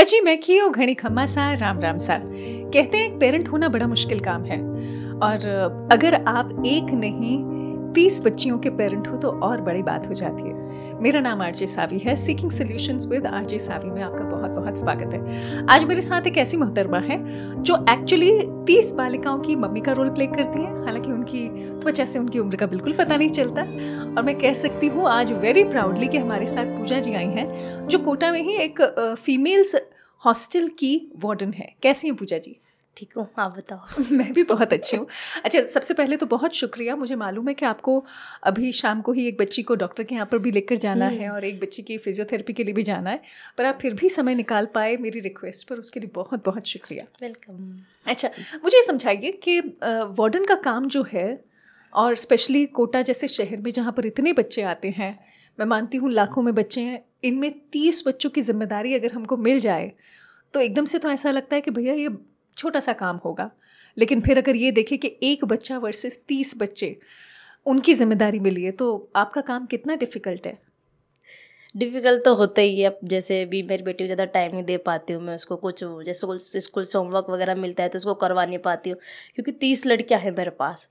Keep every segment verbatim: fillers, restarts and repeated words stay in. अजी मैं की और घणी खम्मा सा राम राम सा। कहते हैं पेरेंट होना बड़ा मुश्किल काम है, और अगर आप एक नहीं तीस बच्चियों के पेरेंट हो तो और बड़ी बात हो जाती है। मेरा नाम आरजे सावी है, सीकिंग सॉल्यूशंस विद आरजे सावी में आपका बहुत बहुत स्वागत है। आज मेरे साथ एक ऐसी मोहतरमा है जो एक्चुअली तीस बालिकाओं की मम्मी का रोल प्ले करती है, हालांकि उनकी त्वचा से उनकी उम्र का बिल्कुल पता नहीं चलता। और मैं कह सकती हूँ आज वेरी प्राउडली कि हमारे साथ पूजा जी आई हैं, जो कोटा में ही एक फीमेल्स हॉस्टल की वार्डन है। कैसी हैं पूजा जी? ठीक हूँ, आप बताओ। मैं भी बहुत अच्छी हूँ। अच्छा, सबसे पहले तो बहुत शुक्रिया। मुझे मालूम है कि आपको अभी शाम को ही एक बच्ची को डॉक्टर के यहाँ पर भी लेकर जाना है और एक बच्ची की फिजियोथेरेपी के लिए भी जाना है, पर आप फिर भी समय निकाल पाए मेरी रिक्वेस्ट पर, उसके लिए बहुत बहुत शुक्रिया। वेलकम। अच्छा, मुझे समझाइए कि वार्डन का काम जो है, और स्पेशली कोटा जैसे शहर में जहाँ पर इतने बच्चे आते हैं, मैं मानती हूँ लाखों में बच्चे हैं, इनमें तीस बच्चों की जिम्मेदारी अगर हमको मिल जाए तो एकदम से तो ऐसा लगता है कि भैया ये छोटा सा काम होगा, लेकिन फिर अगर ये देखें कि एक बच्चा वर्सेस तीस बच्चे, उनकी जिम्मेदारी मिली है, तो आपका काम कितना डिफ़िकल्ट है? डिफ़िकल्ट तो होता ही है। अब जैसे भी मेरी बेटी को ज़्यादा टाइम नहीं दे पाती हूँ मैं, उसको कुछ जैसे स्कूल से होमवर्क वगैरह मिलता है तो उसको करवा नहीं पाती हूँ, क्योंकि तीस लड़कियाँ हैं मेरे पास।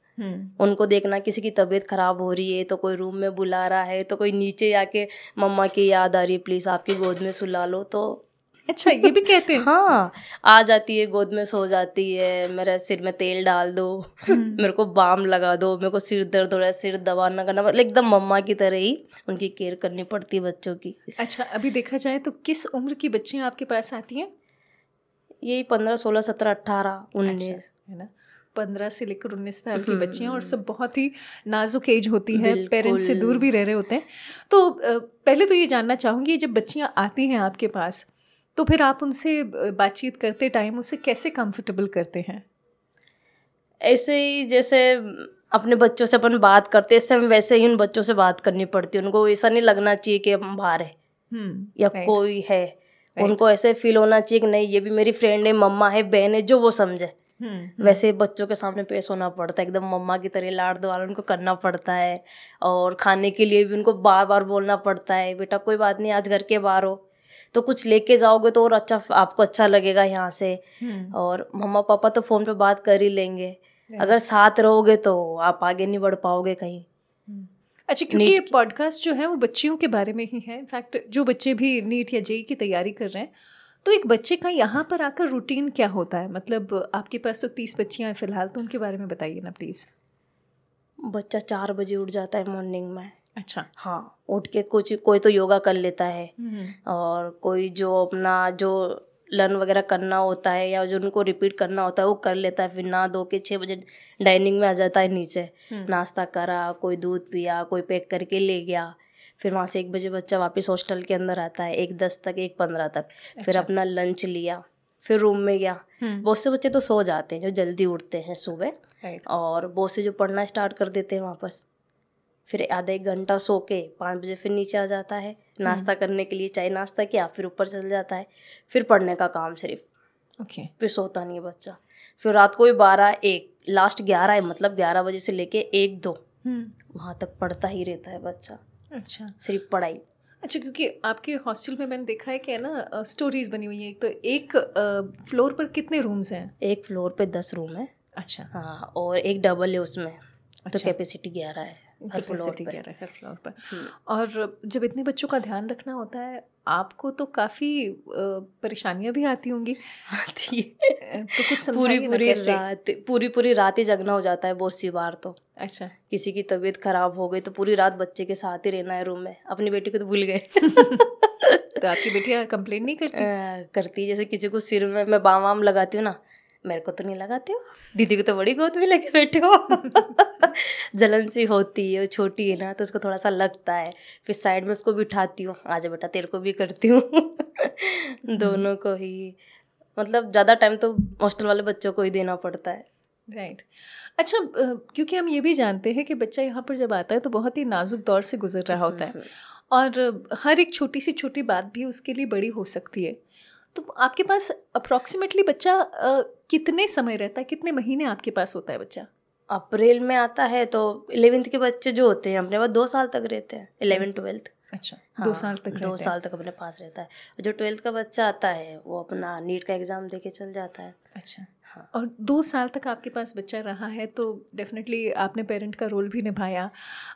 उनको देखना, किसी की तबीयत ख़राब हो रही है तो कोई रूम में बुला रहा है तो कोई नीचे आके मम्मा की याद आ रही है, प्लीज़ आपकी गोद में सुला लो, तो अच्छा ये भी कहते हैं? हाँ, आ जाती है गोद में, सो जाती है, मेरे सिर में तेल डाल दो, मेरे को बाम लगा दो, मेरे को सिर दर्द हो रहा है, सिर दबाना करना, मतलब एकदम मम्मा की तरह ही उनकी केयर करनी पड़ती है बच्चों की। अच्छा, अभी देखा जाए तो किस उम्र की बच्चियाँ आपके पास आती हैं? यही पंद्रह, सोलह, सत्रह, अट्ठारह, उन्नीस, है ना, पंद्रह से लेकर उन्नीस साल की बच्चियाँ, और सब बहुत ही नाजुक एज होती है, पेरेंट्स से दूर भी रह रहे होते हैं। तो पहले तो ये जानना चाहूँगी, जब बच्चियाँ आती हैं आपके पास तो फिर आप उनसे बातचीत करते टाइम उसे कैसे कंफर्टेबल करते हैं? ऐसे ही जैसे अपने बच्चों से अपन बात करते हैं, सेम वैसे ही उन बच्चों से बात करनी पड़ती है। उनको ऐसा नहीं लगना चाहिए कि हम बाहर है या right. कोई है right. उनको ऐसे फील होना चाहिए कि नहीं, ये भी मेरी फ्रेंड है, मम्मा है, बहन है, जो वो समझे। Hmm. वैसे बच्चों के सामने पेश होना पड़ता है, एकदम मम्मा की तरह लाड़ द्वारा उनको करना पड़ता है, और खाने के लिए भी उनको बार बार बोलना पड़ता है, बेटा कोई बात नहीं, आज घर के बाहर हो तो कुछ लेके जाओगे तो और अच्छा, आपको अच्छा लगेगा यहाँ से, और मम्मा पापा तो फ़ोन पे बात कर ही लेंगे, अगर साथ रहोगे तो आप आगे नहीं बढ़ पाओगे कहीं। अच्छा, क्योंकि ये पॉडकास्ट जो है वो बच्चियों के बारे में ही है, इनफैक्ट जो बच्चे भी नीट या जेई की तैयारी कर रहे हैं, तो एक बच्चे का यहाँ पर आकर रूटीन क्या होता है? मतलब आपके पास तो तीस बच्चियाँ हैं फ़िलहाल, तो उनके बारे में बताइए ना प्लीज़। बच्चा चार बजे उठ जाता है मॉर्निंग में। अच्छा। हाँ, उठ के कुछ कोई तो योगा कर लेता है, और कोई जो अपना जो लर्न वगैरह करना होता है या जो उनको रिपीट करना होता है वो कर लेता है। फिर नहा धो के छः बजे डाइनिंग में आ जाता है, नीचे नाश्ता करा, कोई दूध पिया, कोई पैक करके ले गया, फिर वहाँ से एक बजे बच्चा वापस हॉस्टल के अंदर आता है, एक दस तक, एक पंद्रह तक। अच्छा। फिर अपना लंच लिया, फिर रूम में गया। बहुत से बच्चे तो सो जाते हैं जो जल्दी उठते हैं सुबह, और बहुत से जो पढ़ना स्टार्ट कर देते हैं वापस, फिर आधा एक घंटा सो के पाँच बजे फिर नीचे आ जाता है नाश्ता करने के लिए, चाय नाश्ता किया, फिर ऊपर चल जाता है, फिर पढ़ने का काम सिर्फ। Okay okay. फिर सोता नहीं है बच्चा, फिर रात को भी बारह एक लास्ट ग्यारह है, मतलब ग्यारह बजे से लेके एक दो वहाँ तक पढ़ता ही रहता है बच्चा। अच्छा, सिर्फ पढ़ाई। अच्छा, क्योंकि आपके हॉस्टल में मैंने देखा है कि है ना स्टोरीज बनी हुई है, तो एक फ्लोर पर कितने रूम्स हैं? एक फ्लोर पर दस रूम है। अच्छा। हाँ, और एक डबल है उसमें, तो कैपेसिटी ग्यारह है हर फ्लोर पर। और जब इतने बच्चों का ध्यान रखना होता है आपको, तो काफ़ी परेशानियां भी आती होंगी? आती है, तो कुछ पूरी पूरी रात पूरी पूरी रात ही जगना हो जाता है बहुत सी बार तो। अच्छा। किसी की तबीयत खराब हो गई तो पूरी रात बच्चे के साथ ही रहना है रूम में। अपनी बेटी को तो भूल गए। तो आपकी बेटी कंप्लेन नहीं करती? करती, जैसे किसी को सिर में मैं बाम वाम लगाती हूँ ना, मेरे को तो नहीं लगाते हो, दीदी को तो बड़ी गोद में लेके बैठे हो। जलन सी होती है, छोटी है ना तो उसको थोड़ा सा लगता है, फिर साइड में उसको बिठाती हूँ, आजा बेटा तेरे को भी करती हूँ। दोनों को ही, मतलब ज़्यादा टाइम तो हॉस्टल वाले बच्चों को ही देना पड़ता है। Right right. अच्छा, क्योंकि हम ये भी जानते हैं कि बच्चा यहाँ पर जब आता है तो बहुत ही नाजुक दौर से गुजर रहा होता है, और हर एक छोटी सी छोटी बात भी उसके लिए बड़ी हो सकती है। तो आपके पास अप्रॉक्सीमेटली बच्चा आ, कितने समय रहता है, कितने महीने आपके पास होता है बच्चा? अप्रैल में आता है तो इलेवेंथ के बच्चे जो होते हैं अपने पास दो साल तक रहते हैं, इलेवेंथ ट्वेल्थ। अच्छा, हाँ, दो साल तक दो साल तक अपने पास रहता है। जो ट्वेल्थ का बच्चा आता है वो अपना नीट का एग्जाम देके चल जाता है। अच्छा, हाँ। और दो साल तक आपके पास बच्चा रहा है तो डेफिनेटली आपने पेरेंट का रोल भी निभाया,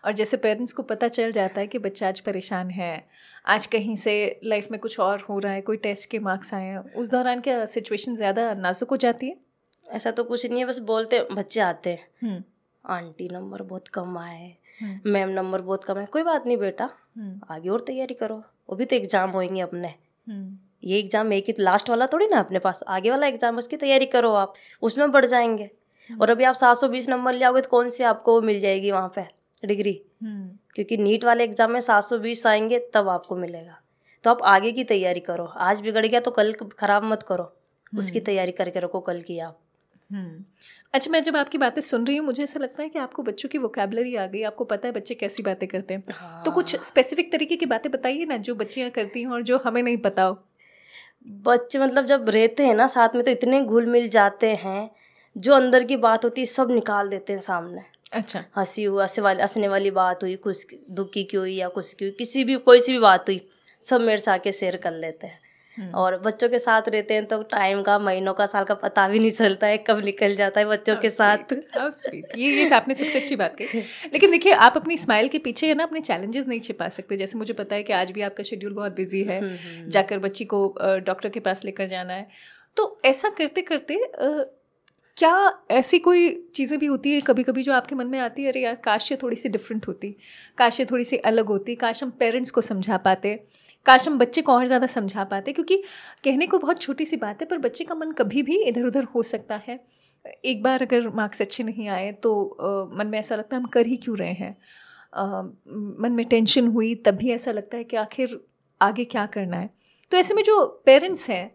और जैसे पेरेंट्स को पता चल जाता है कि बच्चा आज परेशान है, आज कहीं से लाइफ में कुछ और हो रहा है, कोई टेस्ट के मार्क्स आए हैं, उस दौरान क्या सिचुएशन ज़्यादा नाजुक हो जाती है? ऐसा तो कुछ नहीं है, बस बोलते बच्चे आते हैं आंटी नंबर बहुत कम आए, मैम नंबर बहुत कम है, कोई बात नहीं बेटा आगे और तैयारी करो, वो भी तो एग्जाम होएंगे अपने, ये एग्जाम एक ही लास्ट वाला थोड़ी ना, अपने पास आगे वाला एग्जाम उसकी तैयारी करो, आप उसमें बढ़ जाएंगे। और अभी आप सात सौ बीस नंबर ले आओगे तो कौन सी आपको मिल जाएगी वहाँ पे डिग्री, क्योंकि नीट वाले एग्जाम में सात सौ बीस आएंगे तब आपको मिलेगा। तो आप आगे की तैयारी करो, आज बिगड़ गया तो कल खराब मत करो, उसकी तैयारी करके रखो कल की आप। अच्छा, मैं जब आपकी बातें सुन रही हूँ मुझे ऐसा लगता है कि आपको बच्चों की वोकैबुलरी आ गई, आपको पता है बच्चे कैसी बातें करते हैं। हाँ। तो कुछ स्पेसिफिक तरीके की बातें बताइए ना जो बच्चियाँ करती हों और जो हमें नहीं पता हो। बच्चे मतलब जब रहते हैं ना साथ में तो इतने घुल मिल जाते हैं, जो अंदर की बात होती है सब निकाल देते हैं सामने। अच्छा, हंसी हुआ हंसी वाली हंसने वाली बात हुई, कुछ दुखी की हुई या कुछ की हुई, किसी भी कोई सी भी बात हुई सब मेरे साथ के शेयर कर लेते हैं। और बच्चों के साथ रहते हैं तो टाइम का, महीनों का, साल का पता भी नहीं चलता है कब निकल जाता है बच्चों के साथ। हाउ स्वीट, ये ये आपने सबसे अच्छी बात कही। लेकिन देखिए आप अपनी स्माइल के पीछे है ना अपने चैलेंजेस नहीं छिपा सकते। जैसे मुझे पता है कि आज भी आपका शेड्यूल बहुत बिजी है, जाकर बच्ची को डॉक्टर के पास लेकर जाना है, तो ऐसा करते करते क्या ऐसी कोई चीज़ें भी होती है कभी कभी जो आपके मन में आती है, अरे यार काश ये थोड़ी सी डिफरेंट होती, काश ये थोड़ी सी अलग होती, काश हम पेरेंट्स को समझा पाते, काश हम बच्चे को और ज़्यादा समझा पाते, क्योंकि कहने को बहुत छोटी सी बात है पर बच्चे का मन कभी भी इधर उधर हो सकता है। एक बार अगर मार्क्स अच्छे नहीं आए तो आ, मन में ऐसा लगता है हम कर ही क्यों रहे हैं, आ, मन में टेंशन हुई तब भी ऐसा लगता है कि आखिर आगे क्या करना है। तो ऐसे में जो पेरेंट्स हैं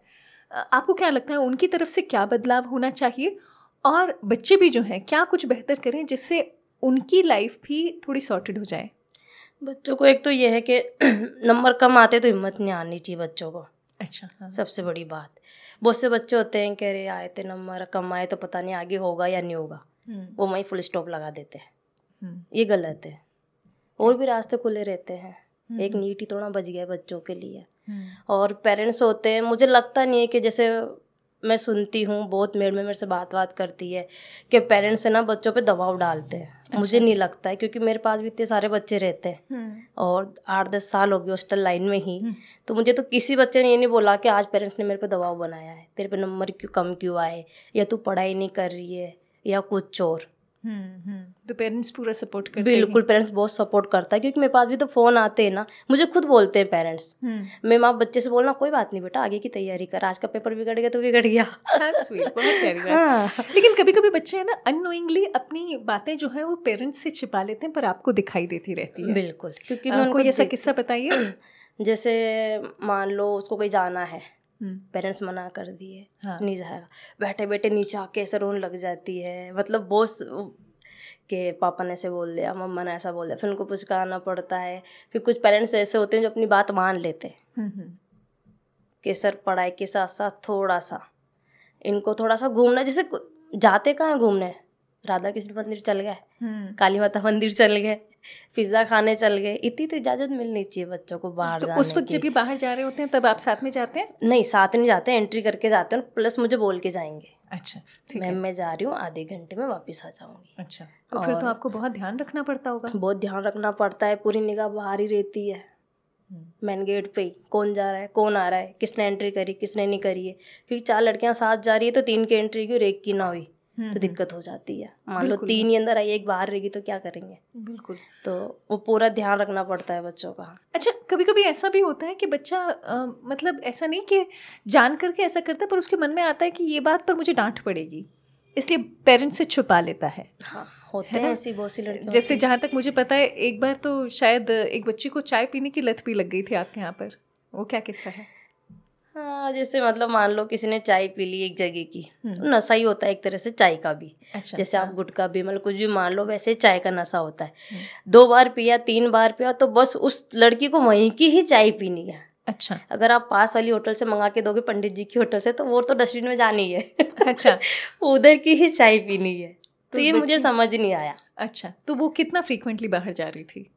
आपको क्या लगता है उनकी तरफ से क्या बदलाव होना चाहिए, और बच्चे भी जो हैं क्या कुछ बेहतर करें जिससे उनकी लाइफ भी थोड़ी सॉर्टेड हो जाए? बच्चों को एक तो ये है कि नंबर कम आते तो हिम्मत नहीं आनी चाहिए बच्चों को। अच्छा, हाँ। सबसे बड़ी बात, बहुत से बच्चे होते हैं कह रहे आए थे नंबर कम आए तो पता नहीं आगे होगा या नहीं होगा, वो वहीं फुल स्टॉप लगा देते हैं, ये गलत है। और भी रास्ते खुले रहते हैं, एक नीट ही थोड़ा बच गया बच्चों के लिए। और पेरेंट्स होते हैं, मुझे लगता नहीं है कि जैसे मैं सुनती हूँ बहुत मेड में मेरे से बात बात करती है कि पेरेंट्स है ना बच्चों पे दबाव डालते हैं। अच्छा। मुझे नहीं लगता है, क्योंकि मेरे पास भी इतने सारे बच्चे रहते हैं और आठ दस साल हो गए हॉस्टल लाइन में ही, तो मुझे तो किसी बच्चे ने ये नहीं बोला कि आज पेरेंट्स ने मेरे पे दबाव बनाया है, तेरे पे नंबर क्यों कम क्यों आए, या तू पढ़ाई नहीं कर रही है या कुछ और। तो पेरेंट्स पूरा सपोर्ट करते हैं। बिल्कुल, पेरेंट्स बहुत सपोर्ट करता है, क्योंकि मेरे पास भी तो फ़ोन आते हैं ना, मुझे खुद बोलते हैं पेरेंट्स, मैम आप बच्चे से बोलना कोई बात नहीं बेटा आगे की तैयारी कर, आज का पेपर बिगड़ गया तो बिगड़ गया। हाँ, स्वीट, बहुत प्यारी बात। हाँ। लेकिन कभी कभी बच्चे हैं ना अननोइंगली अपनी बातें जो है वो पेरेंट्स से छिपा लेते हैं पर आपको दिखाई देती रहती है। बिल्कुल, क्योंकि मैं उनको ऐसा किस्सा बताइए, जैसे मान लो उसको कहीं जाना है, पेरेंट्स मना कर दिए, हाँ। नहीं जाएगा, बैठे बैठे नीचे आके ऐसे रोन लग जाती है, मतलब बोस के पापा ने ऐसे बोल दिया, मम्मा ने ऐसा बोल दिया, फिर उनको पुचकाना पड़ता है। फिर कुछ पेरेंट्स ऐसे होते हैं जो अपनी बात मान लेते हैं कि सर पढ़ाई के साथ साथ थोड़ा सा इनको थोड़ा सा घूमना, जैसे जाते कहाँ घूमने, राधा कृष्ण मंदिर चल गए, काली माता मंदिर चल गए, पिज्जा खाने चल गए, इतनी तो इजाजत मिलनी चाहिए बच्चों को बाहर तो जाने की। उस वक्त जब ये बाहर जा रहे होते हैं तब आप साथ में जाते हैं? नहीं, साथ नहीं जाते, एंट्री करके जाते हैं, प्लस मुझे बोल के जाएंगे। अच्छा, ठीक है, मैम मैं जा रही हूँ आधे घंटे में वापस आ जाऊंगी। अच्छा, तो फिर तो आपको बहुत ध्यान रखना पड़ता होगा? बहुत ध्यान रखना पड़ता है, पूरी निगाह बाहर ही रहती है, मेन गेट पे कौन जा रहा है कौन आ रहा है, किसने एंट्री करी किसने नहीं करी है, क्योंकि चार लड़कियाँ साथ जा रही है तो तीन की एंट्री की और एक की ना हुई तो दिक्कत हो जाती है। मान लो तीन ही अंदर आई एक बाहर रहेगी तो क्या करेंगे। बिल्कुल, तो वो पूरा ध्यान रखना पड़ता है बच्चों का। अच्छा, कभी कभी ऐसा भी होता है कि बच्चा आ, मतलब ऐसा नहीं कि जान करके ऐसा करता है पर उसके मन में आता है कि ये बात पर मुझे डांट पड़ेगी इसलिए पेरेंट्स से छुपा लेता है। हाँ, होते हैं ऐसी बहुत सी लड़कियां। जैसे जहाँ तक मुझे पता है एक बार तो शायद एक बच्ची को चाय पीने की लत भी लग गई थी आपके यहाँ पर, वो क्या किस्सा है? हाँ, जैसे मतलब मान लो किसी ने चाय पी ली एक जगह की, तो नशा ही होता है एक तरह से चाय का भी। अच्छा, जैसे आप गुटखा भी मतलब कुछ भी मान लो वैसे चाय का नशा होता है। दो बार पिया तीन बार पिया तो बस उस लड़की को वहीं की ही चाय पीनी है। अच्छा, अगर आप पास वाली होटल से मंगा के दोगे पंडित जी की होटल से तो वो तो डस्टबिन में जानी है। अच्छा, उधर की ही चाय पीनी है, तो ये मुझे समझ नहीं आया। अच्छा, तो वो कितना फ्रीक्वेंटली बाहर जा रही थी?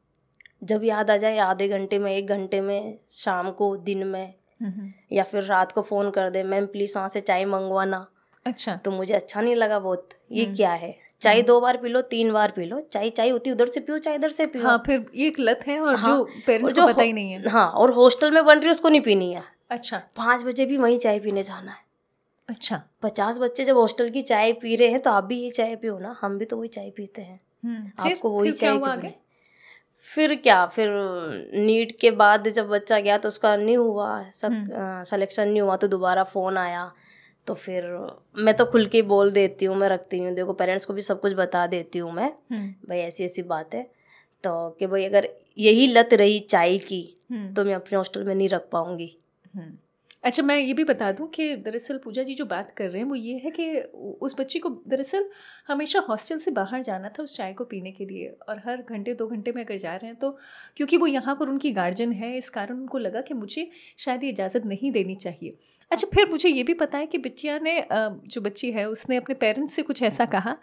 जब याद आ जाए आधे घंटे में, एक घंटे में, शाम को, दिन में, या फिर रात को फ़ोन कर दे, मैम प्लीज़ वहाँ से चाय मंगवाना। अच्छा, तो मुझे अच्छा नहीं लगा बहुत, ये क्या है, चाय दो बार पी लो, तीन बार पी लो, चाय चाय होती, उधर से पियो चाय इधर से पियो। हाँ, फिर ये एक लत है और हाँ, जो पेरेंट्स को पता ही नहीं है। हाँ, और हॉस्टल में बन रही उसको नहीं पीनी है। अच्छा, पाँच बजे भी वहीं चाय पीने जाना है। अच्छा, पचास बच्चे जब हॉस्टल की चाय पी रहे हैं तो आप भी ये चाय पियो ना, हम भी तो वही चाय पीते हैं, आपको वही चाय। फिर क्या, फिर नीट के बाद जब बच्चा गया तो उसका नहीं हुआ सिलेक्शन, नहीं हुआ तो दोबारा फ़ोन आया, तो फिर मैं तो खुल के बोल देती हूँ, मैं रखती हूँ, देखो पेरेंट्स को भी सब कुछ बता देती हूँ मैं, भाई ऐसी ऐसी बात है, तो कि भाई अगर यही लत रही चाय की तो मैं अपने हॉस्टल में नहीं रख पाऊँगी। अच्छा, मैं ये भी बता दूं कि दरअसल पूजा जी जो बात कर रहे हैं वो ये है कि उस बच्ची को दरअसल हमेशा हॉस्टल से बाहर जाना था उस चाय को पीने के लिए, और हर घंटे दो घंटे में अगर जा रहे हैं तो क्योंकि वो यहाँ पर उनकी गार्जियन है, इस कारण उनको लगा कि मुझे शायद ये इजाज़त नहीं देनी चाहिए। अच्छा, फिर मुझे ये भी पता है कि बच्चिया ने, जो बच्ची है उसने अपने पेरेंट्स से कुछ ऐसा कहा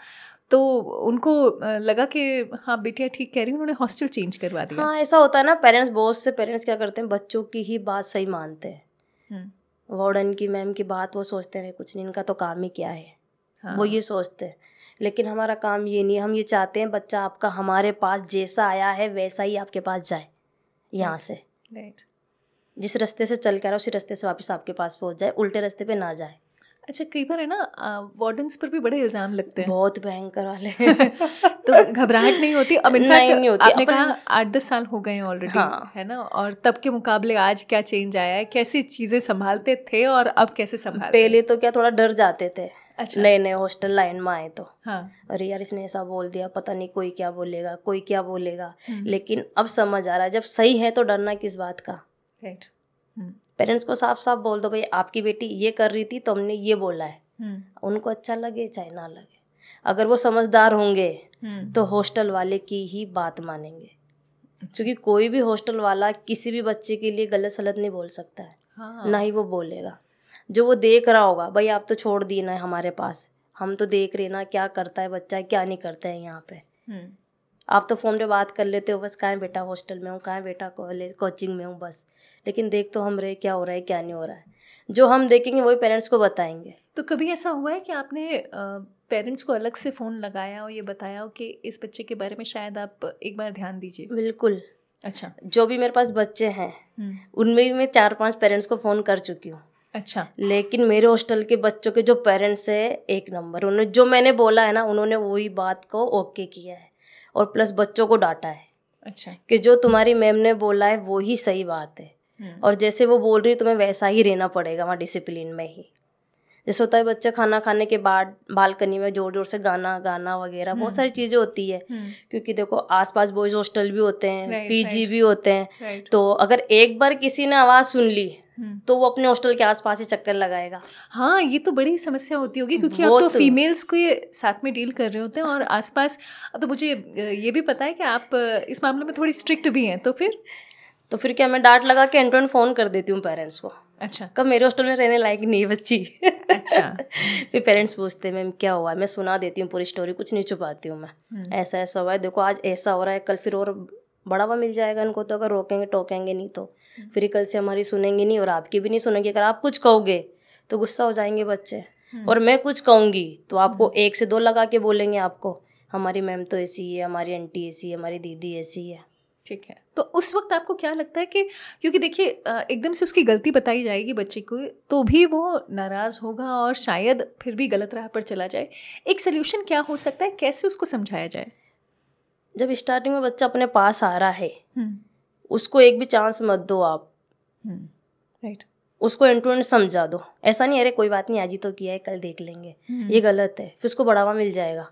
तो उनको लगा कि हाँ बेटिया ठीक कह रही है, उन्होंने हॉस्टल चेंज करवा दिया। हाँ, ऐसा होता है ना, पेरेंट्स, बहुत से पेरेंट्स क्या करते हैं, बच्चों की ही बात सही मानते हैं, वार्डन की मैम की बात वो सोचते रहे कुछ नहीं, इनका तो काम ही क्या है। हाँ, वो ये सोचते हैं, लेकिन हमारा काम ये नहीं है, हम ये चाहते हैं बच्चा आपका हमारे पास जैसा आया है वैसा ही आपके पास जाए, यहाँ से जिस रास्ते से चल के आ रहा है उसी रास्ते से वापस आपके पास पहुँच जाए, उल्टे रास्ते पे ना जाए। अच्छा, कई बार है ना वार्डन्स पर भी बड़े इल्ज़ाम लगते हैं, बहुत भयंकर वाले तो घबराहट नहीं होती अब? इनफैक्ट नहीं होती, आपने कहा आठ दस साल हो गए हैं ऑलरेडी। हाँ, है ना, और तब के मुकाबले आज क्या चेंज आया है, कैसी चीज़ें संभालते थे और अब कैसे संभालते? पहले तो क्या थोड़ा डर जाते थे। अच्छा, नए नए हॉस्टल लाइन में आए तो, हाँ, अरे यार इसने ऐसा बोल दिया, पता नहीं कोई क्या बोलेगा, कोई क्या बोलेगा, लेकिन अब समझ आ रहा है जब सही है तो डरना किस बात का। राइट, पेरेंट्स को साफ साफ बोल दो, भाई आपकी बेटी ये कर रही थी तो हमने ये बोला है, उनको अच्छा लगे चाहे ना लगे, अगर वो समझदार होंगे तो हॉस्टल वाले की ही बात मानेंगे, क्योंकि कोई भी हॉस्टल वाला किसी भी बच्चे के लिए गलत सलत नहीं बोल सकता है। हाँ, ना ही वो बोलेगा, जो वो देख रहा होगा, भाई आप तो छोड़ दिए ना हमारे पास, हम तो देख रहे ना क्या करता है बच्चा, क्या नहीं करता है यहाँ पे, आप तो फ़ोन पे बात कर लेते हो बस, कहाँ बेटा हॉस्टल में हूँ, कहाँ बेटा कॉलेज कोचिंग में हूँ बस, लेकिन देख तो हम रहे क्या हो रहा है क्या नहीं हो रहा है, जो हम देखेंगे वही पेरेंट्स को बताएंगे। तो कभी ऐसा हुआ है कि आपने पेरेंट्स को अलग से फ़ोन लगाया और ये बताया हो कि इस बच्चे के बारे में शायद आप एक बार ध्यान दीजिए? बिल्कुल। अच्छा, जो भी मेरे पास बच्चे हैं उनमें भी मैं चार पाँच पेरेंट्स को फ़ोन कर चुकी हूँ। अच्छा, लेकिन मेरे हॉस्टल के बच्चों के जो पेरेंट्स है एक नंबर, उन्होंने जो मैंने बोला है ना उन्होंने वही बात को ओके किया है, और प्लस बच्चों को डांटा है। अच्छा, कि जो तुम्हारी मैम ने बोला है वो ही सही बात है, और जैसे वो बोल रही है तुम्हें वैसा ही रहना पड़ेगा वहाँ डिसिप्लिन में ही। जैसे होता है बच्चे खाना खाने के बाद बालकनी में ज़ोर ज़ोर से गाना गाना वगैरह, बहुत सारी चीज़ें होती है, क्योंकि देखो आसपास बॉयज़ हॉस्टल भी होते हैं, पीजी भी होते हैं, तो अगर एक बार किसी ने आवाज़ सुन ली तो वो अपने हॉस्टल के आसपास ही चक्कर लगाएगा। हाँ, ये तो बड़ी समस्या होती होगी, क्योंकि आप तो फीमेल्स को ये साथ में डील कर रहे होते हैं और आसपास, तो मुझे ये भी पता है कि आप इस मामले में थोड़ी स्ट्रिक्ट भी हैं, तो फिर तो फिर क्या मैं डांट लगा के एंटोन फ़ोन कर देती हूँ पेरेंट्स को। अच्छा, कब मेरे हॉस्टल में रहने लायक नहीं है बच्ची। अच्छा फिर पेरेंट्स पूछते हैं मैम क्या हुआ, मैं सुना देती हूँ पूरी स्टोरी, कुछ नहीं छुपाती हूँ मैं, ऐसा ऐसा हुआ है, देखो आज ऐसा हो रहा है, कल फिर और बढ़ावा मिल जाएगा इनको, तो अगर रोकेंगे टोकेंगे नहीं तो फिर कल से हमारी सुनेंगे नहीं और आपकी भी नहीं सुनेंगे। अगर आप कुछ कहोगे तो गुस्सा हो जाएंगे बच्चे, और मैं कुछ कहूँगी तो आपको एक से दो लगा के बोलेंगे आपको, हमारी मैम तो ऐसी है, हमारी आंटी ऐसी है, हमारी दीदी ऐसी है। ठीक है, तो उस वक्त आपको क्या लगता है कि क्योंकि देखिए एकदम से उसकी गलती बताई जाएगी बच्चे को तो भी वो नाराज़ होगा और शायद फिर भी गलत राह पर चला जाए, एक सल्यूशन क्या हो सकता है, कैसे उसको समझाया जाए? जब स्टार्टिंग में बच्चा अपने पास आ रहा है उसको एक भी चांस मत दो आप, राइट, उसको एंड टू एंड समझा दो। ऐसा नहीं अरे कोई बात नहीं आज ही तो किया है कल देख लेंगे, ये गलत है, फिर उसको बढ़ावा मिल जाएगा।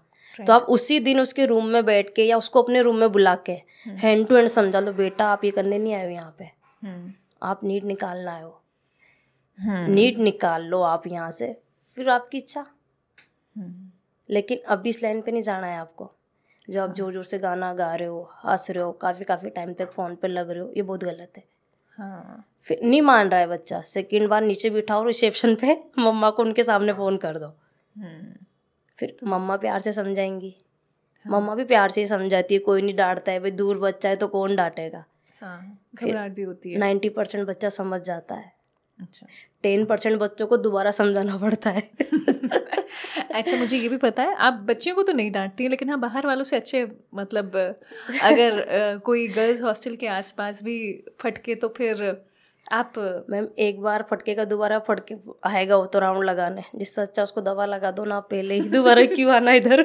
तो आप उसी दिन उसके रूम में बैठ के या उसको अपने रूम में बुला के हैंड टू हैंड समझा लो, बेटा आप ये करने नहीं आए हो यहाँ पे, आप नीट निकालना आए हो, नीट निकाल लो आप यहाँ से, फिर आपकी इच्छा, लेकिन अभी इस लाइन पे नहीं जाना है आपको, जो आप जोर जोर से गाना गा रहे हो, हंस रहे हो, काफ़ी काफ़ी टाइम तक फ़ोन पे लग रहे हो, ये बहुत गलत है। हाँ, फिर नहीं मान रहा है बच्चा, सेकेंड बार नीचे बिठाओ, रिसेप्शन पे मम्मा को उनके सामने फ़ोन कर दो, फिर मम्मा प्यार से समझाएंगी, मम्मा भी प्यार से ही समझाती है, कोई नहीं डांटता है, भाई दूर बच्चा है तो कौन डांटेगा। हाँ, घबराहट भी होती है। नाइन्टी परसेंट बच्चा समझ जाता है। अच्छा, टेन परसेंट बच्चों को दोबारा समझाना पड़ता है। अच्छा, मुझे ये भी पता है आप बच्चियों को तो नहीं डांटती है, लेकिन हाँ बाहर वालों से अच्छे, मतलब अगर आ, कोई गर्ल्स हॉस्टल के आसपास भी फटके तो फिर आप। मैम एक बार फटके का दोबारा फटके आएगा वो तो राउंड लगाने, जिससे अच्छा उसको दवा लगा दो ना, पहले ही दोबारा क्यों आना इधर।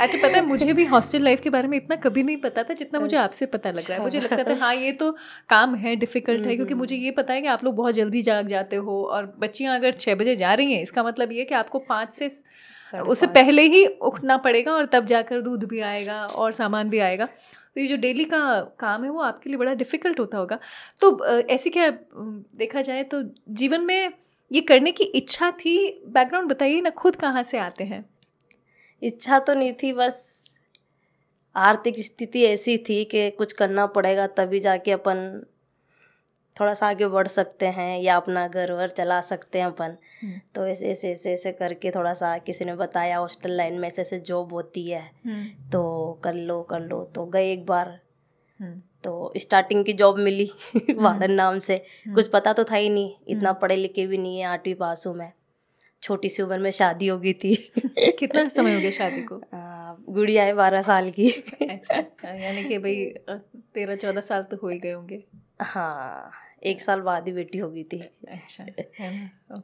अच्छा, पता है मुझे भी हॉस्टल लाइफ के बारे में इतना कभी नहीं पता था जितना मुझे आपसे पता लग रहा है। मुझे लगता था हाँ ये तो काम है, डिफ़िकल्ट है, क्योंकि मुझे ये पता है कि आप लोग बहुत जल्दी जाग जाते हो और बच्चियाँ अगर छः बजे जा रही हैं इसका मतलब ये कि आपको पाँच से उससे पहले ही उठना पड़ेगा और तब जाकर दूध भी आएगा और सामान भी आएगा। तो ये जो डेली का काम है वो आपके लिए बड़ा डिफ़िकल्ट होता होगा। तो ऐसे क्या देखा जाए तो जीवन में ये करने की इच्छा थी, बैकग्राउंड बताइए ना, खुद कहाँ से आते हैं। इच्छा तो नहीं थी, बस आर्थिक स्थिति ऐसी थी कि कुछ करना पड़ेगा तभी जाके अपन थोड़ा सा आगे बढ़ सकते हैं या अपना घर वर चला सकते हैं अपन। तो ऐसे ऐसे ऐसे ऐसे करके थोड़ा सा किसी ने बताया हॉस्टल लाइन में ऐसे ऐसे जॉब होती है तो कर लो कर लो तो गए एक बार। तो स्टार्टिंग की जॉब मिली वार्डन नाम से। कुछ पता तो था ही नहीं, इतना पढ़े लिखे भी नहीं है, आठवीं पास हूँ मैं, छोटी सी उम्र में शादी हो गई थी। कितना समय हो गया शादी को? गुड़िया है बारह साल की। अच्छा, यानी कि भाई तेरह चौदह साल तो हो ही गए होंगे। हाँ, एक साल बाद ही बेटी हो गई थी। अच्छा,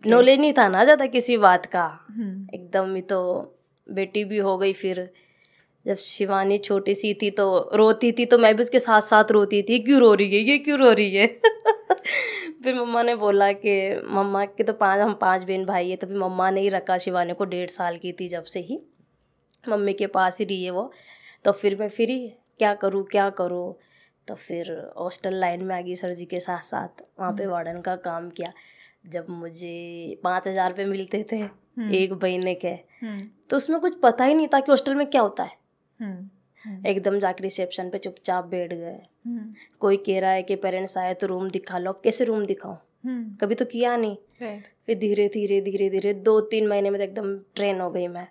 नॉलेज नहीं था ना ज़्यादा किसी बात का एकदम ही। तो बेटी भी हो गई, फिर जब शिवानी छोटी सी थी तो रोती थी तो मैं भी उसके साथ साथ रोती थी, क्यों रो रही है ये, क्यों रो रही है। फिर मम्मा ने बोला कि मम्मा के तो पांच हम पांच बहन भाई है, तो फिर मम्मा ने ही रखा शिवानी को। डेढ़ साल की थी जब से ही मम्मी के पास ही रही है वो। तो फिर मैं फिर क्या करूँ क्या करूँ, तो फिर हॉस्टल लाइन में आ गई सर जी के साथ साथ। वहाँ पे वार्डन का काम किया। जब मुझे पाँच हज़ार रुपये मिलते थे एक महीने के, तो उसमें कुछ पता ही नहीं था कि हॉस्टल में क्या होता है। एकदम जाकर रिसेप्शन पे चुपचाप बैठ गए। कोई कह रहा है कि पेरेंट्स आए तो रूम दिखा लो, कैसे रूम दिखाओ, कभी तो किया नहीं। फिर धीरे धीरे धीरे धीरे दो तीन महीने में तो एकदम ट्रेन हो गई मैं।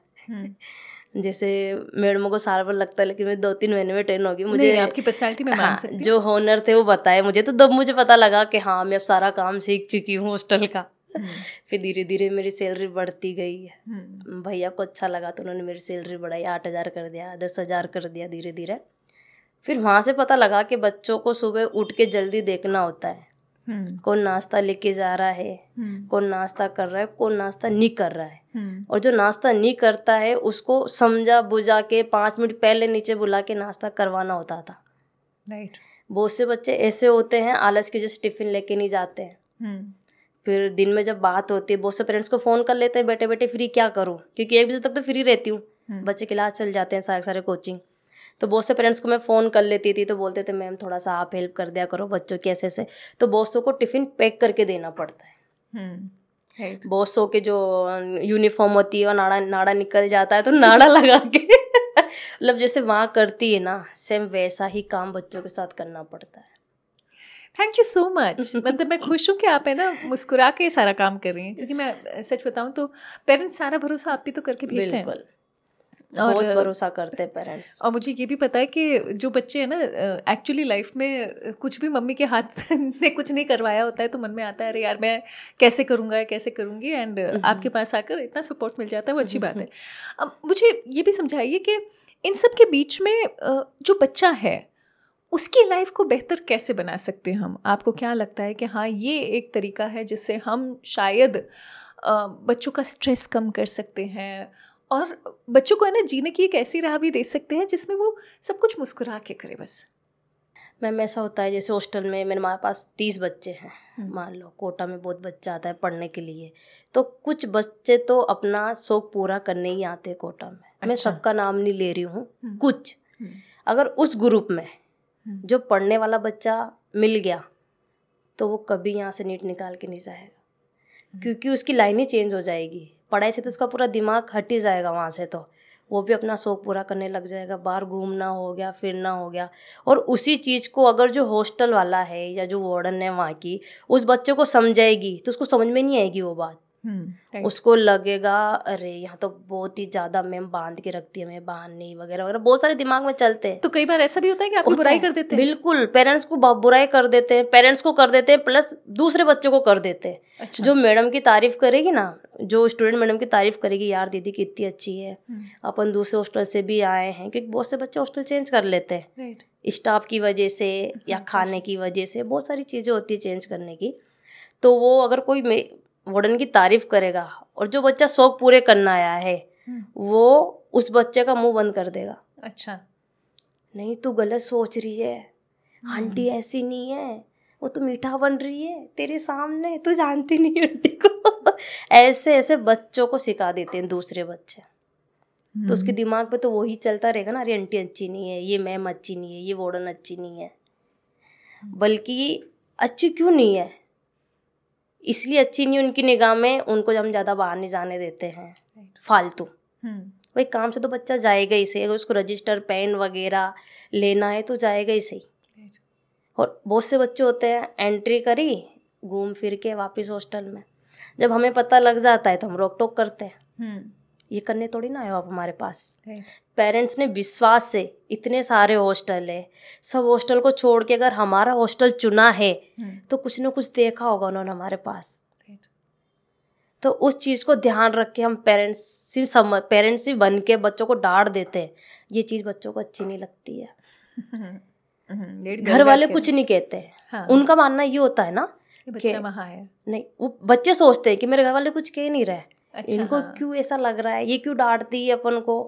जैसे मैडमों को साल भर लगता है, लेकिन मैं दो तीन महीने में ट्रेन हो गई। मुझे आपकी पर्सनालिटी में मान सकती हूं, जो हॉनर थे वो बताए मुझे, तो तब मुझे पता लगा कि हाँ मैं अब सारा काम सीख चुकी हूँ हॉस्टल का। फिर धीरे धीरे मेरी सैलरी बढ़ती गई। भैया को अच्छा लगा तो उन्होंने मेरी सैलरी बढ़ाई, आठ हज़ार कर दिया, दस हज़ार कर दिया धीरे धीरे। फिर वहाँ से पता लगा कि बच्चों को सुबह उठ के जल्दी देखना होता है कौन नाश्ता लेके जा रहा है, कौन नाश्ता कर रहा है, कौन नाश्ता नहीं कर रहा है। और जो नाश्ता नहीं करता है उसको समझा बुझा के पाँच मिनट पहले नीचे बुला के नाश्ता करवाना होता था। राइट, बहुत से बच्चे ऐसे होते हैं आलस की जैसे टिफ़िन लेके नहीं जाते हैं। फिर दिन में जब बात होती है बहुत से पेरेंट्स को फ़ोन कर लेते हैं, बेटे बेटे फ्री क्या करूँ, क्योंकि एक बजे तक तो फ्री रहती हूँ, बच्चे क्लास चल जाते हैं सारे सारे कोचिंग। तो बहुत से पेरेंट्स को मैं फ़ोन कर लेती थी तो बोलते थे मैम थोड़ा सा आप हेल्प कर दिया करो बच्चों की ऐसे ऐसे। तो बॉसों को टिफ़िन पैक करके देना पड़ता है। बॉसों के जो यूनिफॉर्म होती है वो नाड़ा नाड़ा निकल जाता है, तो नाड़ा लगा के मतलब जैसे वहाँ करती है ना सेम वैसा ही काम बच्चों के साथ करना पड़ता है। Thank you so much. मतलब मैं खुश हूँ कि आप है ना मुस्कुरा के सारा काम कर रही हैं, क्योंकि मैं सच बताऊँ तो पेरेंट्स सारा भरोसा आप भी तो करके भेजते हैं। और बहुत भरोसा करते हैं पेरेंट्स। और मुझे ये भी पता है कि जो बच्चे हैं ना एक्चुअली लाइफ में कुछ भी मम्मी के हाथ ने कुछ नहीं करवाया होता है तो मन में आता है अरे यार मैं कैसे करूँगा कैसे करूँगी, एंड आपके पास आकर इतना सपोर्ट मिल जाता है, वो अच्छी बात है। अब मुझे ये भी समझाइए कि इन सब के बीच में जो बच्चा है उसकी लाइफ को बेहतर कैसे बना सकते हैं हम। आपको क्या लगता है कि हाँ ये एक तरीका है जिससे हम शायद बच्चों का स्ट्रेस कम कर सकते हैं और बच्चों को है ना जीने की एक ऐसी राह भी दे सकते हैं जिसमें वो सब कुछ मुस्कुरा के करे। बस मैम ऐसा होता है जैसे हॉस्टल में मेरे हमारे पास तीस बच्चे हैं मान लो, कोटा में बहुत बच्चा आता है पढ़ने के लिए, तो कुछ बच्चे तो अपना शौक पूरा करने ही आते हैं कोटा में। अच्छा। मैं सबका नाम नहीं ले रही हूँ, कुछ अगर उस ग्रुप में जो पढ़ने वाला बच्चा मिल गया तो वो कभी यहाँ से नीट निकाल के नहीं जाएगा, क्योंकि उसकी लाइन ही चेंज हो जाएगी पढ़ाई से, तो उसका पूरा दिमाग हट ही जाएगा वहाँ से। तो वो भी अपना शौक़ पूरा करने लग जाएगा, बाहर घूमना हो गया, फिरना हो गया। और उसी चीज़ को अगर जो हॉस्टल वाला है या जो वार्डन है वहाँ की उस बच्चे को समझाएगी तो उसको समझ में नहीं आएगी वो बात। उसको लगेगा अरे यहाँ तो बहुत ही ज्यादा मैम बांध के रखती है, मैं बांध नहीं वगैरह वगैरह, बहुत सारे दिमाग में चलते हैं। तो कई बार ऐसा भी होता है कि आप बुराई कर देते हैं। बिल्कुल, पेरेंट्स को बुराई कर देते हैं, पेरेंट्स को कर देते हैं प्लस दूसरे बच्चों को कर देते हैं। अच्छा। जो मैडम की तारीफ करेगी ना, जो स्टूडेंट मैडम की तारीफ करेगी यार दीदी कितनी अच्छी है, अपन दूसरे हॉस्टल से भी आए हैं, क्योंकि बहुत से बच्चे हॉस्टल चेंज कर लेते हैं स्टाफ की वजह से या खाने की वजह से, बहुत सारी चीज़ें होती है चेंज करने की। तो वो अगर कोई वार्डन की तारीफ करेगा और जो बच्चा शौक पूरे करना आया है वो उस बच्चे का मुंह बंद कर देगा। अच्छा, नहीं तू गलत सोच रही है, आंटी ऐसी नहीं है, वो तो मीठा बन रही है तेरे सामने, तू जानती नहीं आंटी को। ऐसे ऐसे बच्चों को सिखा देते हैं दूसरे बच्चे। तो उसके दिमाग पे तो वही चलता रहेगा ना, अरे आंटी अच्छी नहीं है, ये मैम अच्छी नहीं है, ये वार्डन अच्छी नहीं है। बल्कि अच्छी क्यों नहीं है, इसलिए अच्छी नहीं उनकी निगाह में, उनको हम ज़्यादा बाहर नहीं जाने देते हैं फालतू। वही काम से तो बच्चा जाएगा ही सही, अगर उसको रजिस्टर पेन वगैरह लेना है तो जाएगा ही सही। और बहुत से बच्चे होते हैं एंट्री करी घूम फिर के वापस हॉस्टल में, जब हमें पता लग जाता है तो हम रोक टोक करते हैं, ये करने थोड़ी ना आए आप हमारे पास। पेरेंट्स ने विश्वास से, इतने सारे हॉस्टल है, सब हॉस्टल को छोड़ के अगर हमारा हॉस्टल चुना है तो कुछ ना कुछ देखा होगा उन्होंने हमारे पास। तो उस चीज़ को ध्यान रख के हम पेरेंट्स से समझ पेरेंट्स ही बन के बच्चों को डांट देते हैं, ये चीज़ बच्चों को अच्छी नहीं लगती है। घर वाले कुछ नहीं कहते हैं, उनका मानना ये होता है ना बच्चा वहाँ है नहीं, वो बच्चे सोचते हैं कि मेरे घर वाले कुछ कह नहीं रहे, अच्छा, इनको क्यों ऐसा लग रहा है, ये क्यों डांटती है अपन को।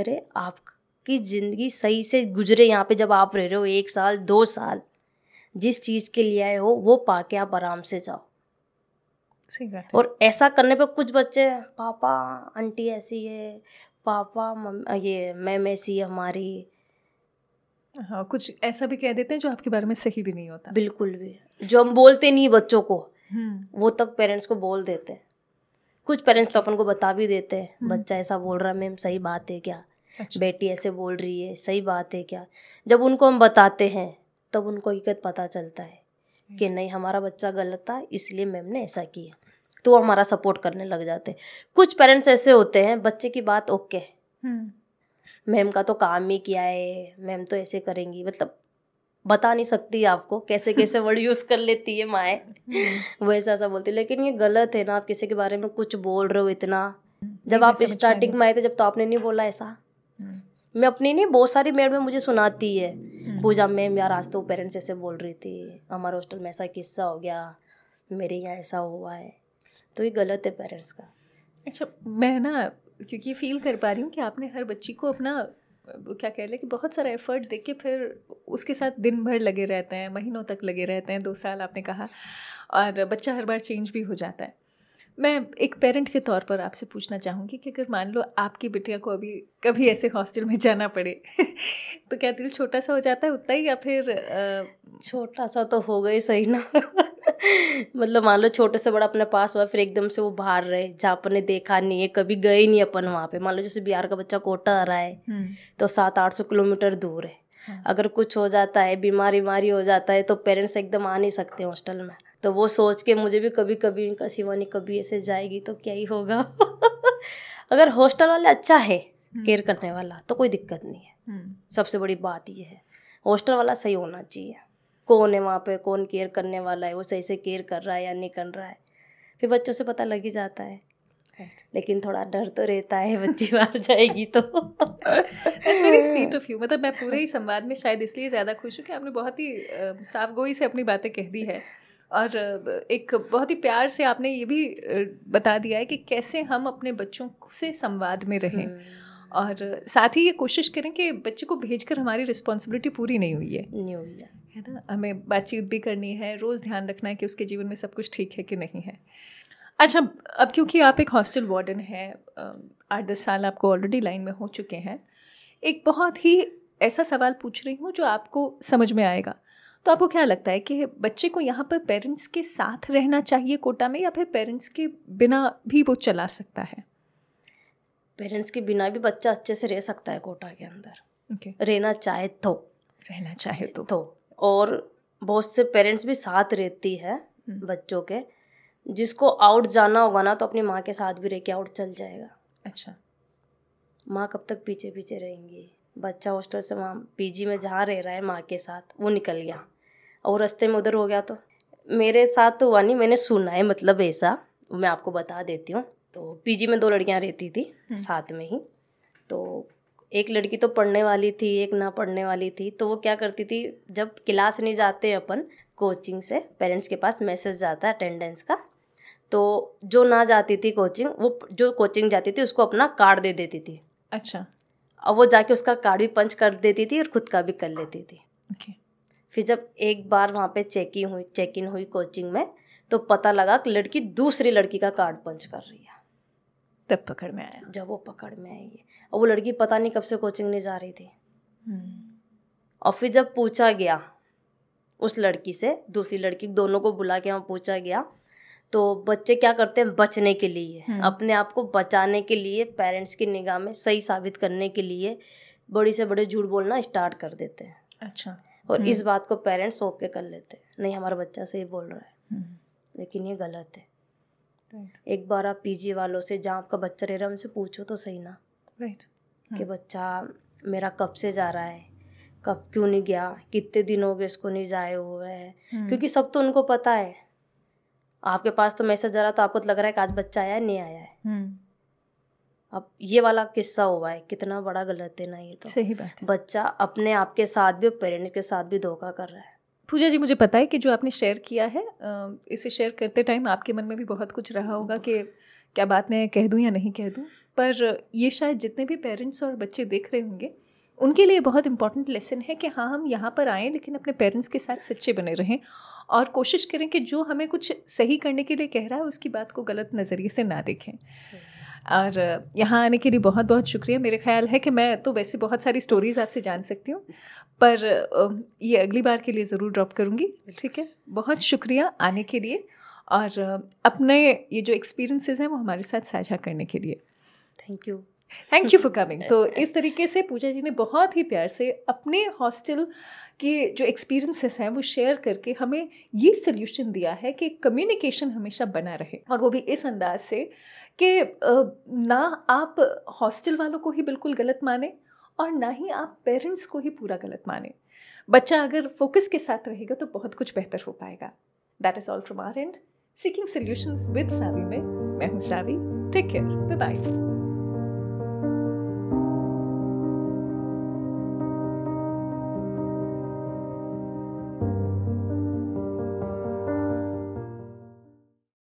अरे आपकी ज़िंदगी सही से गुजरे यहाँ पे जब आप रह रहे हो, एक साल दो साल जिस चीज़ के लिए आए हो वो पाके आप आराम से जाओ। सही बात है। और ऐसा करने पे कुछ बच्चे पापा आंटी ऐसी है, पापा मम्मी ये मैम ऐसी है हमारी, हाँ कुछ ऐसा भी कह देते हैं जो आपके बारे में सही भी नहीं होता। बिल्कुल भी, जो हम बोलते नहीं बच्चों को वो तक पेरेंट्स को बोल देते हैं। कुछ पेरेंट्स तो अपन को बता भी देते हैं बच्चा ऐसा बोल रहा है मैम सही बात है क्या, अच्छा, बेटी ऐसे बोल रही है सही बात है क्या। जब उनको हम बताते हैं तब तो उनको हकीकत पता चलता है कि नहीं हमारा बच्चा गलत था इसलिए मैम ने ऐसा किया, तो हमारा सपोर्ट करने लग जाते हैं। कुछ पेरेंट्स ऐसे होते हैं बच्चे की बात ओके मैम का तो काम ही किया है, मैम तो ऐसे करेंगी, मतलब बता नहीं सकती आपको कैसे कैसे वर्ड यूज़ कर लेती है माए, वो ऐसा ऐसा बोलती। लेकिन ये गलत है ना, आप किसी के बारे में कुछ बोल रहे हो इतना। जब आप स्टार्टिंग में आए थे जब तो आपने नहीं बोला ऐसा, मैं अपनी नहीं बहुत सारी मेड में मुझे सुनाती है, पूजा मैम यार आज तो पेरेंट्स ऐसे बोल रही थी, हमारे हॉस्टल में ऐसा किस्सा हो गया, मेरे यहाँ ऐसा हुआ है। तो ये गलत है पेरेंट्स का। अच्छा, मैं ना क्योंकि फील कर पा रही हूँ कि आपने हर बच्ची को अपना क्या कह लें कि बहुत सारा एफर्ट देके फिर उसके साथ दिन भर लगे रहते हैं, महीनों तक लगे रहते हैं, दो साल आपने कहा, और बच्चा हर बार चेंज भी हो जाता है। मैं एक पेरेंट के तौर पर आपसे पूछना चाहूँगी कि अगर मान लो आपकी बिटिया को अभी कभी ऐसे हॉस्टल में जाना पड़े तो क्या दिल छोटा सा हो जाता है उतना ही, या फिर आ... छोटा सा तो हो गई सही ना मतलब मान लो छोटे से बड़ा अपने पास हुआ, फिर एकदम से वो बाहर रहे जहाँ अपन ने देखा नहीं है, कभी गए नहीं अपन वहाँ पे। मान लो जैसे बिहार का बच्चा कोटा आ रहा है तो सात आठ सौ किलोमीटर दूर है, अगर कुछ हो जाता है बीमारी बीमारी हो जाता है तो पेरेंट्स एकदम आ नहीं सकते हॉस्टल में। तो वो सोच के मुझे भी कभी कभी इनका शिवानी कभी ऐसे जाएगी तो क्या ही होगा अगर हॉस्टल वाला अच्छा है केयर करने वाला तो कोई दिक्कत नहीं है। सबसे बड़ी बात ये है हॉस्टल वाला सही होना चाहिए, कौन है वहाँ पे, कौन केयर करने वाला है, वो सही से केयर कर रहा है या नहीं कर रहा है, फिर बच्चों से पता लग ही जाता है। लेकिन थोड़ा डर तो रहता है बच्ची बाहर जाएगी तो। That's very sweet of you। मतलब मैं पूरे ही संवाद में शायद इसलिए ज़्यादा खुश हूँ कि आपने बहुत ही साफगोई से अपनी बातें कह दी है, और एक बहुत ही प्यार से आपने ये भी बता दिया है कि कैसे हम अपने बच्चों से संवाद में रहें, और साथ ही ये कोशिश करें कि बच्चे को भेजकर हमारी रिस्पॉन्सिबिलिटी पूरी नहीं हुई है नहीं हुई है है ना, हमें बातचीत भी करनी है, रोज़ ध्यान रखना है कि उसके जीवन में सब कुछ ठीक है कि नहीं है। अच्छा, अब क्योंकि आप एक हॉस्टल वार्डन हैं, आठ दस साल आपको ऑलरेडी लाइन में हो चुके हैं, एक बहुत ही ऐसा सवाल पूछ रही हूँ जो आपको समझ में आएगा, तो आपको क्या लगता है कि बच्चे को यहाँ पर पेरेंट्स के साथ रहना चाहिए कोटा में, या फिर पेरेंट्स के बिना भी वो चला सकता है? पेरेंट्स के बिना भी बच्चा अच्छे से रह सकता है कोटा के अंदर, okay. रहना चाहे तो रहना चाहे तो, तो। और बहुत से पेरेंट्स भी साथ रहती है बच्चों के, जिसको आउट जाना होगा ना तो अपनी माँ के साथ भी रह के आउट चल जाएगा। अच्छा, माँ कब तक पीछे पीछे रहेंगी। बच्चा हॉस्टल से माँ पीजी में जहाँ रह रहा है माँ के साथ, वो निकल गया और रास्ते में उधर हो गया। तो मेरे साथ तो हुआ नहीं, मैंने सुना है, मतलब ऐसा मैं आपको बता देती हूँ। तो पीजी में दो लड़कियाँ रहती थी साथ में ही, तो एक लड़की तो पढ़ने वाली थी, एक ना पढ़ने वाली थी। तो वो क्या करती थी, जब क्लास नहीं जाते अपन कोचिंग से, पेरेंट्स के पास मैसेज जाता है अटेंडेंस का, तो जो ना जाती थी कोचिंग, वो जो कोचिंग जाती थी उसको अपना कार्ड दे देती थी। अच्छा, और वो जाके उसका कार्ड भी पंच कर देती थी और ख़ुद का भी कर लेती थी। ओके। फिर जब एक बार वहाँ पे चेकिंग हुई चेकिंग हुई कोचिंग में, तो पता लगा कि लड़की दूसरी लड़की का कार्ड पंच कर रही है। तब पकड़ में आया, जब वो पकड़ में आई है। और वो लड़की पता नहीं कब से कोचिंग नहीं जा रही थी। और फिर जब पूछा गया उस लड़की से, दूसरी लड़की, दोनों को बुला के वहाँ पूछा गया, तो बच्चे क्या करते हैं, बचने के लिए, अपने आप को बचाने के लिए, पेरेंट्स की निगाह में सही साबित करने के लिए बड़ी से बड़े झूठ बोलना स्टार्ट कर देते हैं। अच्छा। और इस बात को पेरेंट्स ओके कर लेते हैं, नहीं हमारा बच्चा सही बोल रहा है, लेकिन ये गलत है। Right. एक बार आप पीजी वालों से, जहाँ आपका बच्चा रह रहा है, उनसे पूछो तो सही ना। Right right. कि बच्चा मेरा कब से जा रहा है, कब क्यों नहीं गया, कितने दिन हो गए इसको नहीं जाए हुए हैं। hmm. क्योंकि सब तो उनको पता है। आपके पास तो मैसेज आ रहा, तो आपको तो लग रहा है कि आज बच्चा आया नहीं आया है। hmm. अब ये वाला किस्सा हुआ है, कितना बड़ा गलत है ना ये। तो सही बात है, बच्चा अपने आप के साथ भी, पेरेंट्स के साथ भी धोखा कर रहा है। पूजा जी, मुझे पता है कि जो आपने शेयर किया है, इसे शेयर करते टाइम आपके मन में भी बहुत कुछ रहा होगा कि क्या बात मैं कह दूं या नहीं कह दूं, पर ये शायद जितने भी पेरेंट्स और बच्चे देख रहे होंगे उनके लिए बहुत इंपॉर्टेंट लेसन है कि हाँ, हम यहाँ पर आएँ लेकिन अपने पेरेंट्स के साथ सच्चे बने रहें और कोशिश करें कि जो हमें कुछ सही करने के लिए कह रहा है उसकी बात को गलत नज़रिए से ना देखें। और यहाँ आने के लिए बहुत बहुत शुक्रिया। मेरे ख्याल है कि मैं तो वैसे बहुत सारी स्टोरीज़ आपसे जान सकती हूँ, पर ये अगली बार के लिए ज़रूर ड्रॉप करूँगी। ठीक है, बहुत शुक्रिया आने के लिए और अपने ये जो एक्सपीरियंसेस हैं वो हमारे साथ साझा करने के लिए। Thank you thank you for coming. तो इस तरीके से पूजा जी ने बहुत ही प्यार से अपने हॉस्टल के जो एक्सपीरियंसेस हैं वो शेयर करके हमें ये सल्यूशन दिया है कि कम्युनिकेशन हमेशा बना रहे, और वो भी इस अंदाज से कि ना आप हॉस्टल वालों को ही बिल्कुल गलत माने और ना ही आप पेरेंट्स को ही पूरा गलत माने। बच्चा अगर फोकस के साथ रहेगा तो बहुत कुछ बेहतर हो पाएगा। That is all from our end. Seeking solutions with सावी में मैं हूँ सावी। Take care, bye bye.